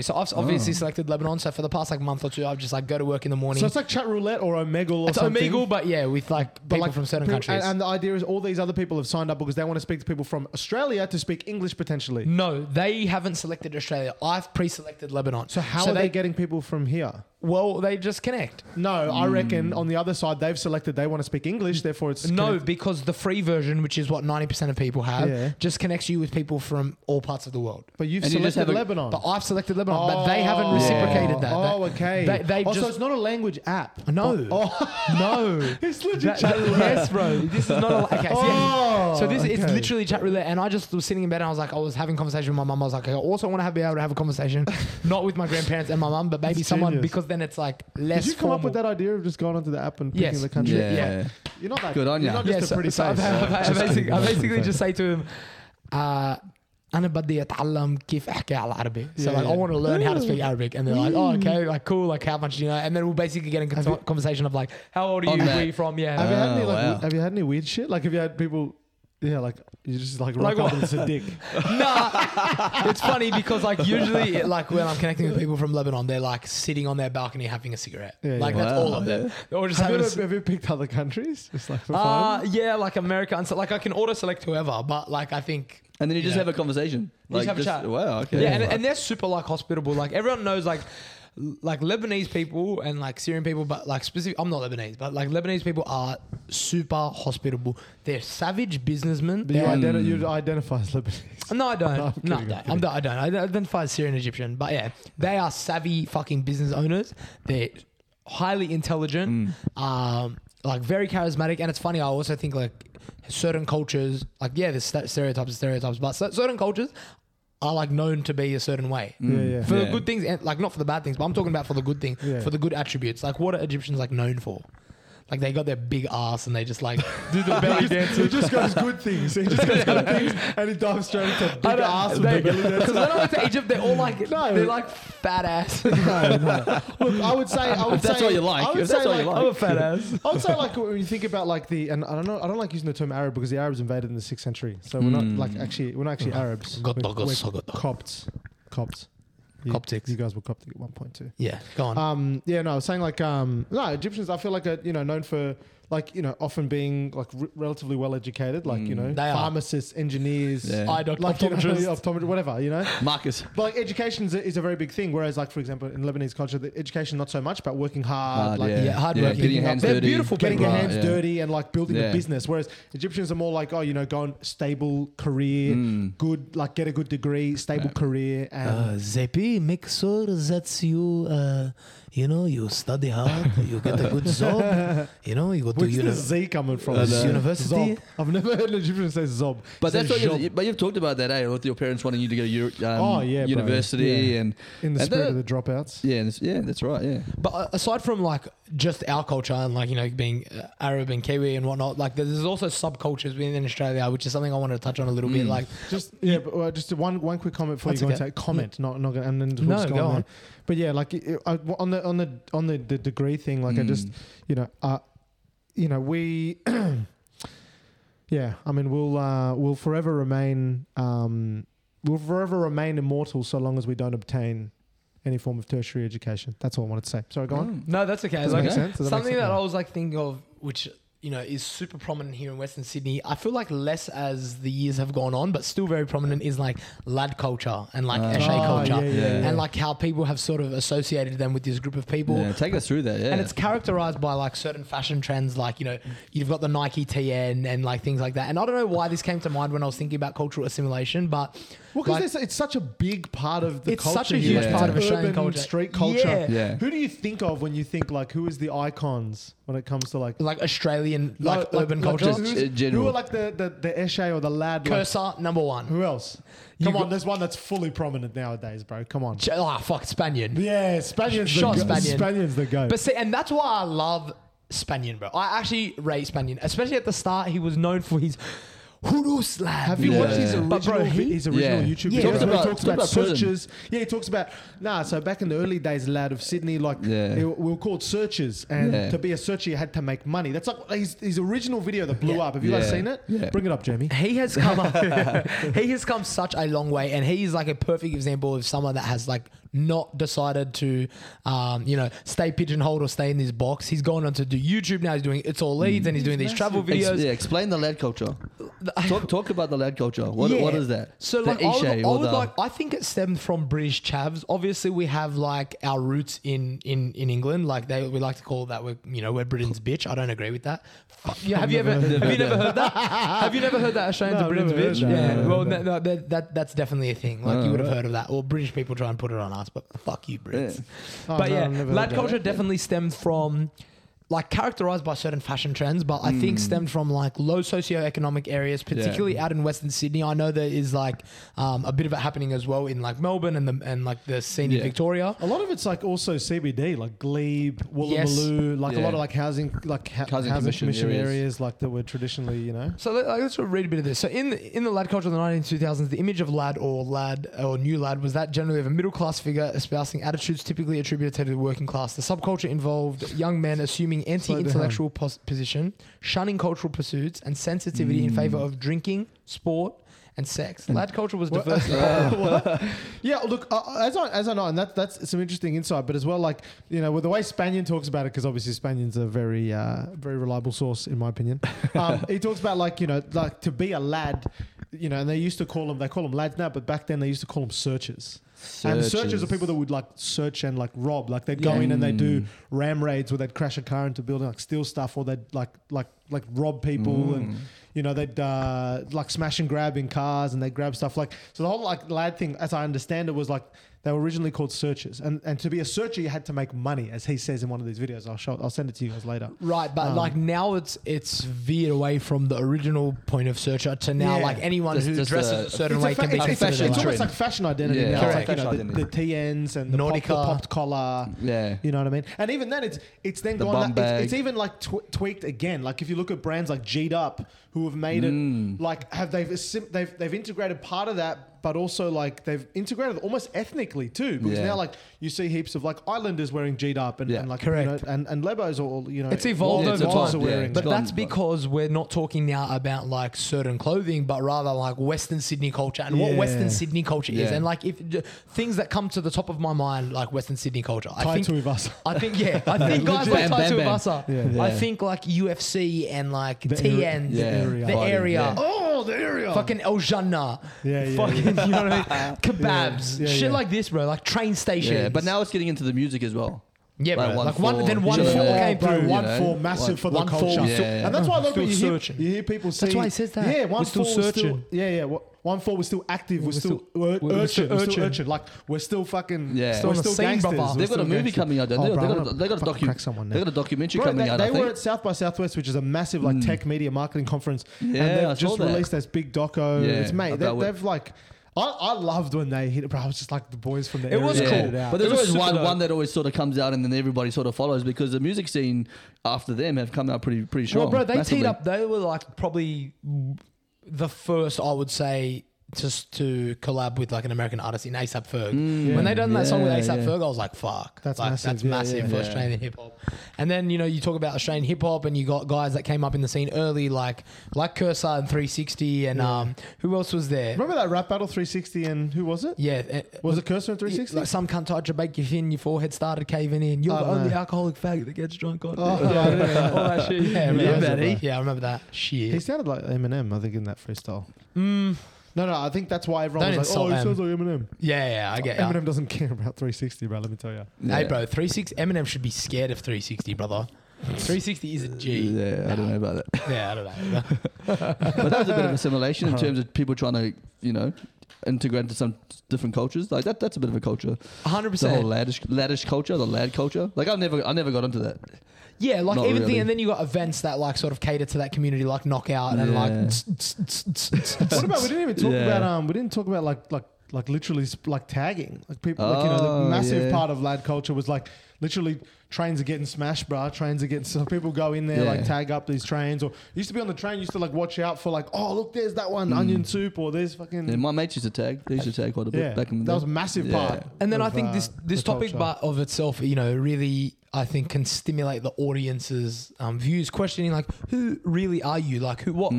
So I've obviously selected Lebanon. So for the past month or two, I've just go to work in the morning. So it's like chat roulette or Omegle or something. It's Omegle, but with people from certain countries. And the idea is all these other people have signed up because they want to speak to people from Australia to speak English potentially. No, they haven't selected Australia. I've pre-selected Lebanon. So how are they getting people from here? Well, they just connect. No, I reckon on the other side, they've selected they want to speak English, therefore it's... No, connected. Because the free version, which is what 90% of people have, just connects you with people from all parts of the world. But you selected Lebanon. But I've selected Lebanon, but they haven't reciprocated that. Oh, okay. So it's not a language app. No. No. It's literally chat roulette. Yes, bro. This is not a... Okay, it's literally chat roulette, and I just was sitting in bed and I was having a conversation with my mum. I was like, I also want to be able to have a conversation, not with my grandparents and my mum, but maybe someone, because then it's less. Did you come formal. Up with that idea of just going onto the app and picking the country? Yeah. You're not that good on you. You're not just a pretty face. I basically just say to him, "أنا بدي أتعلم كيف أحكي على العربي." So I want to learn how to speak Arabic, and they're like, "Oh, okay, cool. How much do you know?" And then we'll basically get in a conversation of "How old are you? Where you from?" Yeah. Have you had any weird shit? Have you had people? Yeah, you just rock up and it's a dick. Nah, it's funny because usually when I'm connecting with people from Lebanon, they're sitting on their balcony having a cigarette. Yeah, that's all of them. Or just have you picked other countries? Just for fun? Yeah, America and so I can auto select whoever, but I think. And then you just have a conversation. You just have a chat. Wow. Okay. Yeah, and they're super hospitable. Everyone knows Lebanese people and Syrian people, but I'm not Lebanese, but Lebanese people are super hospitable. They're savage businessmen. But you identify as Lebanese? No, I don't. I don't. I identify as Syrian Egyptian. But yeah, they are savvy fucking business owners. They're highly intelligent, very charismatic. And it's funny. I also think certain cultures, there's stereotypes, but certain cultures are known to be a certain way for the good things, and not for the bad things, but I'm talking about for the good thing, for the good attributes. What are Egyptians known for? They got their big ass and they just do the belly dance. He just goes good things. He just goes good things and he dives straight into big ass and belly dance. Because when I went to Egypt, they're all they're fat ass. No. Look, I'm a fat ass. I would say when you think about and I don't using the term Arab because the Arabs invaded in the 6th century. So we're not actually Arabs. We're Copts. Coptics. You guys were Coptic at 1.2. Yeah, go on. I was saying Egyptians, I feel are known for often being relatively well educated, pharmacists, engineers, eye doctors, optometrists, whatever, Marcus. But education is a very big thing. Whereas for example, in Lebanese culture, the education not so much, but working hard, hard working, getting your hands dirty. They're beautiful, getting your hands dirty and building a business. Whereas Egyptians are more go on stable career, good, get a good degree, stable career, and Zepi, make sure that you you know, you study hard, you get a good job, you know, you go to university. Where's the Z coming from? University? Zob. I've never heard an Egyptian say zob. But that's but you've talked about that, eh? With your parents wanting you to go to university. Yeah. And in the spirit of the dropouts. Yeah, that's right, yeah. But aside from, like, just our culture and, like, you know, being Arab and Kiwi and whatnot, like, there's also subcultures within Australia, which is something I wanted to touch on a little bit. Like, just one quick comment before you go into that. Comment, not going to... No, go on. But yeah, like on the degree thing, like I just, you know, we, yeah, I mean, we'll forever remain immortal so long as we don't obtain any form of tertiary education. That's all I wanted to say. Sorry, go on. No, that's okay. Does that make sense? Something that I was like thinking of, which, you know, is super prominent here in Western Sydney. I feel like less as the years have gone on, but still very prominent is like lad culture and like eshay culture and like how people have sort of associated them with this group of people. Yeah, take us through that. Yeah. And it's characterized by like certain fashion trends, like, you know, you've got the Nike TN and like things like that. And I don't know why this came to mind when I was thinking about cultural assimilation, but... Well, because like, it's such a big part of the culture. It's such a huge part of Australian culture. Street culture. Yeah. Yeah. Who do you think of when you think like, who is the icons when it comes to like... Like Australian, like urban cultures? Who are like the eshay or the lad? Cursor, like, #1. Who else? Come on, there's one that's fully prominent nowadays, bro. Come on. Oh, fuck, Spanion. Yeah, Spanion's the goat. But see, and that's why I love Spanion, bro. I actually rate Spanion. Especially at the start, he was known for his... Hoodoo slap. Have you watched his original, YouTube video? He talks about searches. Yeah, he talks about... Nah, so back in the early days, lad of Sydney, like, we were called searchers. And to be a searcher, you had to make money. That's like his original video that blew up. Have you guys seen it? Yeah. Bring it up, Jamie. He has come up. He has come such a long way. And he is like a perfect example of someone that has like not decided to, you know, stay pigeonholed or stay in this box. He's gone on to do YouTube now. He's doing It's All Leads and he's doing these travel videos. Explain the lad culture. Talk about the lad culture. What is that? So like, I think it stemmed from British chavs. Obviously, we have like our roots in England. Like we like to call that we're Britain's bitch. I don't agree with that. Have you never heard that Australians are Britain's bitch? Yeah. Well, no, that's definitely a thing. Like you would have heard of that. Well, British people try and put it on us, but fuck you, Brits. Yeah. Lad culture definitely stemmed from. Like characterized by certain fashion trends, but I think stemmed from like low socioeconomic areas, particularly out in Western Sydney. I know there is like a bit of it happening as well in like Melbourne and like the scene in Victoria. A lot of it's like also CBD, like Glebe, Woolloomooloo, like a lot of like housing commission areas like that were traditionally, you know. So let's read a bit of this. So in the lad culture of the 1920s, the image of lad or new lad was that generally of a middle class figure espousing attitudes typically attributed to the working class. The subculture involved young men assuming anti-intellectual position, shunning cultural pursuits, and sensitivity in favour of drinking, sport, and sex. Lad culture was diverse. Yeah, look, as I know, and that's some interesting insight. But as well, like, you know, with the way Spanion talks about it, because obviously Spanion's a very, very reliable source in my opinion. He talks about like, you know, like to be a lad, you know, and they call them lads now, but back then they used to call them searchers. And searchers are people that would like search and like rob, like they'd go in and they'd do ram raids where they'd crash a car into a building, like steal stuff, or they'd like rob people and, you know, they'd like smash and grab in cars and they'd grab stuff. Like, so the whole like lad thing, as I understand it, was like they were originally called searchers, and to be a searcher you had to make money, as he says in one of these videos. I'll send it to you guys later. Right, but like now it's veered away from the original point of searcher to now like anyone who dresses a certain way can be considered. It's almost like fashion identity now. It's like, you know, the TNs and the popped collar. Yeah, you know what I mean. And even then, it's then gone. It's even like tweaked again. Like if you look at brands like G'd Up, who have made it like they've integrated part of that. But also, like, they've integrated almost ethnically too, because now, like, you see heaps of like Islanders wearing G'd Up and like, correct, you know, and Lebos or, you know, it's evolved over time. But that's because we're not talking now about like certain clothing, but rather like Western Sydney culture and what Western Sydney culture is, and like if things that come to the top of my mind, like Western Sydney culture, I think guys like Taito Ivasa. I think like UFC and like TN, the area. Oh, the area. Fucking El Jannah. Fucking. You know what I mean? Kebabs, shit like this, bro. Like train stations. But now it's getting into the music as well. Yeah, like, One Four came through, massive for the culture. Yeah. And that's why I love when you hear people say... That's why he says that. Yeah, One Four was still... Yeah. One Four was still active. We're still urchin. Like, we're still fucking... Yeah. Still we're still the gangsters. They've got a movie coming out. They've got a documentary coming out, I think. They were at South by Southwest, which is a massive like tech media marketing conference. And they've just released this big doco. It's mate. They've like... I loved when they hit it, bro. I was just like the boys from the area. It was cool. But there's always one that always sort of comes out and then everybody sort of follows because the music scene after them have come out pretty strong. Well, bro, they teed up. They were like probably the first, I would say, just to collab with like an American artist in ASAP Ferg. When they done that song with ASAP Ferg, I was like, fuck. That's massive for Australian hip-hop. And then, you know, you talk about Australian hip-hop and you got guys that came up in the scene early like Cursor and 360 and who else was there? Remember that rap battle 360 and who was it? Yeah. Was it Cursor and 360? Like some cunt tried to bake your fin, your forehead started caving in. You're the only alcoholic faggot that gets drunk on all that shit. Yeah, I remember that. Shit. He sounded like Eminem, I think, in that freestyle. No, I think that's why everyone was like, oh, he sounds like Eminem. Yeah, I get it. Eminem doesn't care about 360, bro, let me tell you. Yeah. Hey, bro, Eminem should be scared of 360, brother. 360 is a G. Yeah, I don't know about that. Yeah, I don't know. But that was a bit of assimilation in terms of people trying to, you know, integrate into some different cultures. Like that's a bit of a culture. 100%. The whole laddish culture, the lad culture. Like I never got into that. Yeah, like not even really. And then you got events that like sort of cater to that community, like Knockout and like. What about we didn't even talk about like literally like tagging, like people like, you know, the massive part of lad culture was like literally trains are getting smashed, bro. So people go in there like tag up these trains, or used to be on the train, used to like watch out for like, oh look, there's that one onion soup, or there's fucking. Yeah, my mates used to tag. They used to tag quite a bit back in the day. That was a massive part. And then I think this topic by of itself, you know, really I think can stimulate the audience's views, questioning like, who really are you? Like what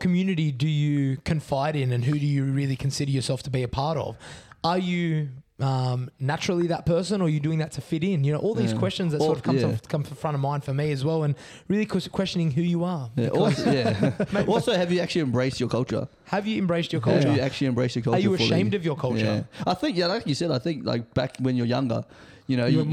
community do you confide in, and who do you really consider yourself to be a part of? Are you naturally that person, or are you doing that to fit in? You know, all these questions that sort of come to front of mind for me as well, and really questioning who you are. Yeah. Also, have you actually embraced your culture? Are you ashamed of your culture? Yeah. I think, like you said, like back when you're younger, you know, you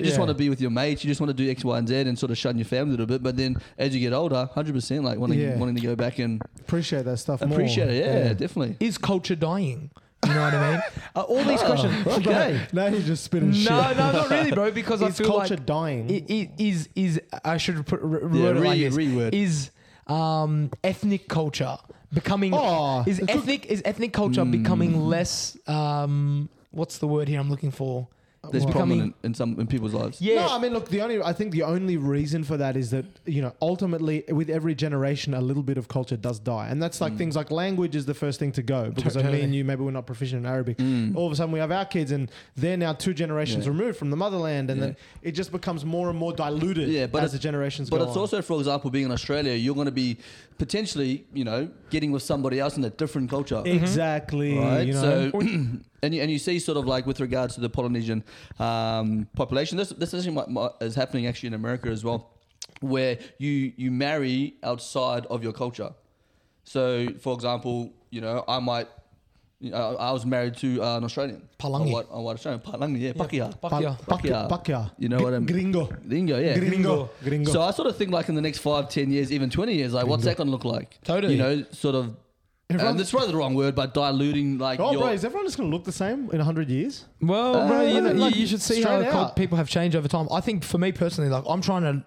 just want to be with your mates. You just want to do X, Y, and Z and sort of shun your family a little bit. But then as you get older, 100% like wanting to go back and appreciate that stuff more. Definitely. Is culture dying? You know what I mean? All these questions. Okay. Now you're just spitting shit. No, not really, bro. Because I feel like... Is culture dying? I should reword it like this. Reword. Is ethnic culture becoming... Oh, is ethnic culture becoming less... what's the word here I'm looking for? That's prominent in people's lives. Yeah. No, I mean, look, I think the only reason for that is that, you know, ultimately with every generation, a little bit of culture does die. And that's like things like language is the first thing to go, because me and you, maybe we're not proficient in Arabic. All of a sudden we have our kids and they're now two generations removed from the motherland, and then it just becomes more and more diluted as the generations go on. But it's also, for example, being in Australia, you're going to be potentially, you know, getting with somebody else in a different culture. Exactly. Right? You know? So... And you see sort of like with regards to the Polynesian population, this is happening actually in America as well, where you marry outside of your culture. So, for example, you know, I was married to an Australian. Palangi. A white Australian. Palangi, Pakeha. Pakeha. You know what I mean? Gringo. So I sort of think like in the next 5, 10 years, even 20 years, like what's that going to look like? Totally. You know, sort of. That's probably the wrong word, but diluting like. Oh, bro, is everyone just going to look the same in 100 years? Well, bro, you know, like you should see how people have changed over time. I think for me personally, like I'm trying to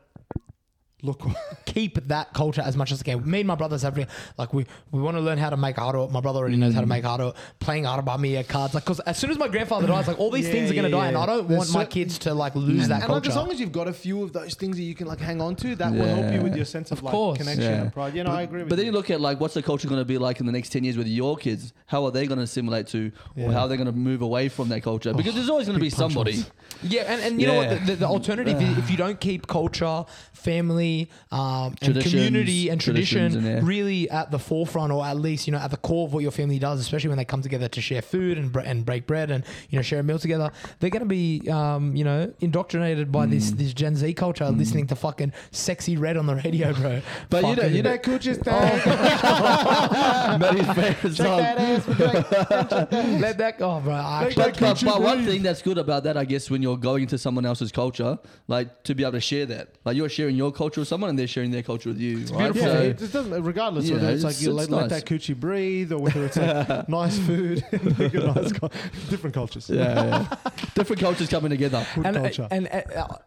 keep that culture as much as I can. Me and my brother's having like we want to learn how to make aro. My brother already knows how to make aro. Playing arabamiya cards, like because as soon as my grandfather dies, like all these things are going to die, and I don't want my kids to like lose that culture. And like, as long as you've got a few of those things that you can like hang on to, that will help you with your sense of connection and pride. Yeah, I agree with you. But then you look at like what's the culture going to be like in the next 10 years with your kids? How are they going to assimilate to, or how are they going to move away from that culture? Because there's always going to be somebody. Yeah, and you know what? The alternative is if you don't keep culture, family, family and community and tradition really at the forefront, or at least, you know, at the core of what your family does, especially when they come together to share food and break bread and, you know, share a meal together. They're going to be, you know, indoctrinated by this Gen Z culture, listening to fucking Sexy Red on the radio, bro. But fucking you know, Coochie's thing. Let that go, bro. But one thing that's good about that, I guess, when you're going into someone else's culture, like, to be able to share that. Like, you're sharing your culture with someone and they're sharing their culture with you. It's beautiful. Right? Yeah, so it just doesn't, regardless whether it's nice. Let that coochie breathe, or whether it's like nice food. Different cultures. Yeah. Different cultures coming together. And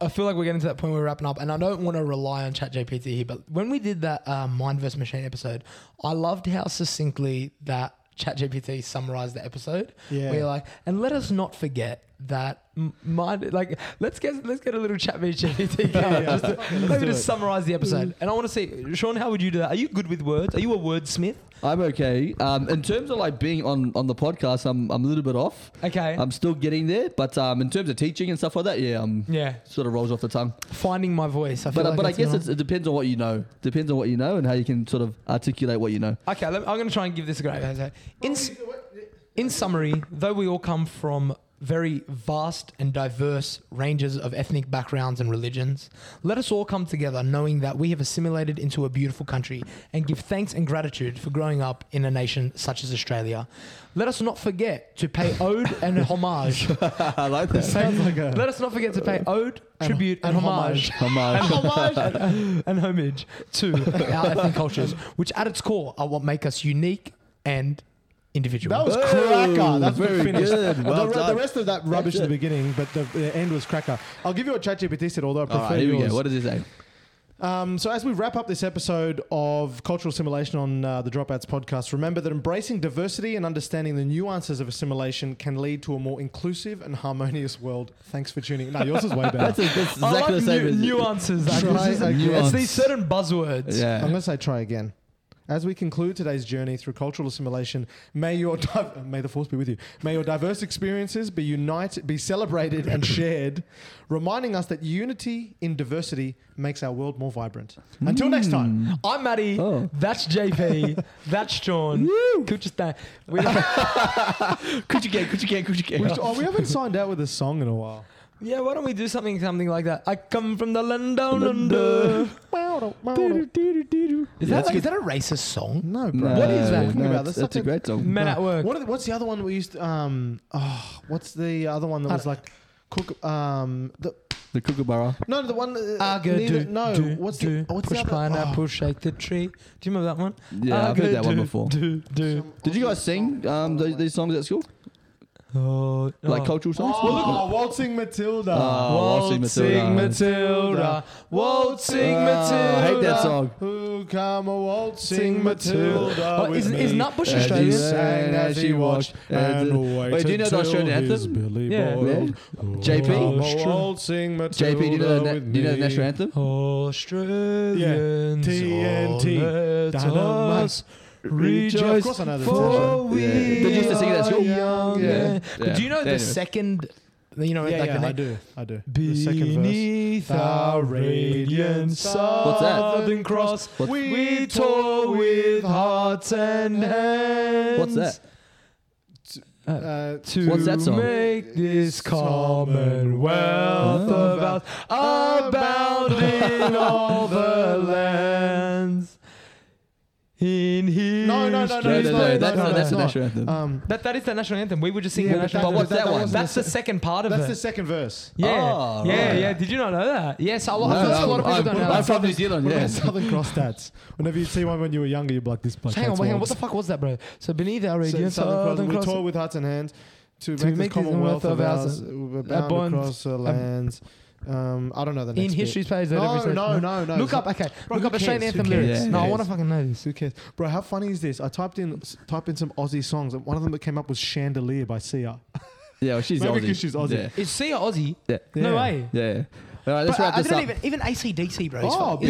I feel like we're getting to that point where we're wrapping up, and I don't want to rely on Chat GPT here, but when we did that Mind vs. Machine episode, I loved how succinctly that Chat GPT summarized the episode. Yeah. Where you're like, and let us not forget that mind, like, let's get a little Chat GPT. Let me just summarize the episode. And I want to see, Sean, how would you do that? Are you good with words? Are you a wordsmith? I'm okay. In terms of like being on the podcast, I'm a little bit off. Okay. I'm still getting there, but in terms of teaching and stuff like that, sort of rolls off the tongue. Finding my voice. I guess it depends on what you know. Depends on what you know and how you can sort of articulate what you know. Okay, I'm going to try and give this a go. In summary, though we all come from very vast and diverse ranges of ethnic backgrounds and religions, let us all come together knowing that we have assimilated into a beautiful country, and give thanks and gratitude for growing up in a nation such as Australia. Let us not forget to pay ode and homage. I like that. Sounds like a... Let us not forget to pay ode, tribute, and homage to our ethnic cultures, which at its core are what make us unique and individual. That was cracker. That's very finished. Good. Well the rest of that rubbish at the beginning, but the end was cracker. I'll give you what ChatGPT said, although I prefer yours. What does it say? So as we wrap up this episode of Cultural Assimilation on the Dropouts podcast, remember that embracing diversity and understanding the nuances of assimilation can lead to a more inclusive and harmonious world. Thanks for tuning in. No, yours is way better. that's exactly the same. Nuances. It's these certain buzzwords. Yeah. I'm going to say try again. As we conclude today's journey through cultural assimilation, may the force be with you. May your diverse experiences be celebrated and shared, reminding us that unity in diversity makes our world more vibrant. Until next time, I'm Matty. Oh. That's JP. That's Sean. Woo! Could you get? We haven't signed out with a song in a while. Yeah, why don't we do something like that? I come from the land down under. Is that a racist song? No, bro. No, what is that? That's a great song. Men at Work. What's the other one we used to... what's the other one that was like... The Kookaburra. No, the one... What's the other one? Push pineapple, shake the tree. Do you remember that one? Yeah, I've heard that one before. Did you guys sing these songs at school? Like cultural songs? Waltzing Matilda. Waltzing Matilda. I hate that song. Who come a waltzing Matilda? Is Nutbush Australian? Wait, do you know the Australian anthem? Yeah. JP? Waltzing Matilda. JP, do you know the national anthem? Australian. TNT. Dynamite. Rejoice, for we are young. Yeah. Do you know the second? You know, I do. The second verse. Our radiant southern cross, we tore with hearts and hands. What's that? To make this commonwealth of ours abounding all the lands. That's the national anthem. That is the national anthem. We were just singing the national anthem. But what's that one? That's the second part of it. That's the second verse. Yeah. Did you not know that? Yes, I thought a lot of people don't know that. I'm from New Zealand, yes. Southern Cross stats. Whenever you see one when you were younger, you're like, this bloke. Hang on, what the fuck was that, bro? So beneath our radiant Southern Cross, we toil with hearts and hands to make this commonwealth of ours abound across the lands. I don't know the next in history's page. No. Look up Australian anthem lyrics. Yeah. No, I want to fucking know this. Who cares, bro? How funny is this? I typed in some Aussie songs, and one of them that came up was "Chandelier" by Sia. Yeah, well, she's Maybe Aussie. She's Aussie. Yeah. Is Sia Aussie? Yeah. No way. Yeah. All right, let's wrap this up. Even AC/DC, bro.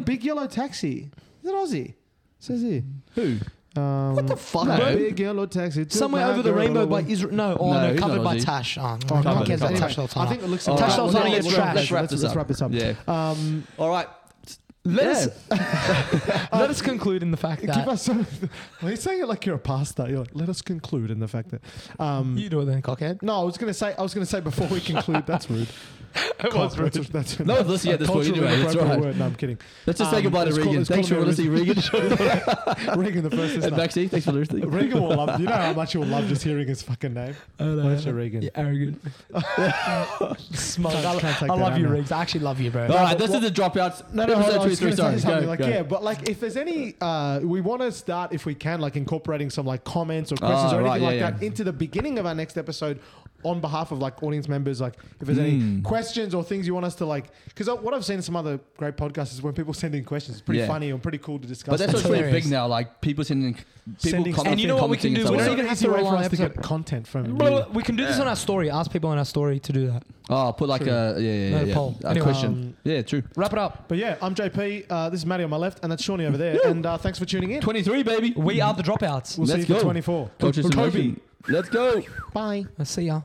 Big Yellow Taxi. Is it Aussie? Says here. Who? What the fuck? No. Big Yellow Taxi. Somewhere Over the Rainbow by Israel. No, covered by Tash. Tash Sultana. I think it looks like Tash Sultana. Let's wrap this up. Yeah. All right. Let us conclude in the fact that... you're saying it like you're a pastor. You're like, let us conclude in the fact that... you do it then, cockhead. No, I was going to say before we conclude, that's rude. It was rude. That's no one's listening at this point anyway. That's right. No, I'm kidding. Let's just say goodbye to Regan. Thanks for listening, Regan. Regan, the first listener. And Maxie, thanks for listening. Regan will love... You know how much you'll love just hearing his fucking name? Where's your Regan? You're arrogant. Smug. I love you, Regs. I actually love you, bro. All right, this is the Dropouts. No, no, Go. Yeah, but like if there's any we want to start, if we can, like incorporating some like comments or questions that into the beginning of our next episode on behalf of like audience members, like if there's any questions or things you want us to like, because what I've seen in some other great podcasts is when people send in questions, it's pretty funny and pretty cool to discuss. But that's what's really big now, like people sending comments. And you know what we can do? We don't even have to wait for us to get content from. Well, we can do this on our story. Ask people on our story to do that. Oh, put like a question. Yeah, true. Wrap it up. But yeah, I'm JP. This is Matty on my left, and that's Shawnee over there. Yeah. And thanks for tuning in. 23, baby. We are the Dropouts. We'll see you for 24. Let's go. Bye. I'll see ya.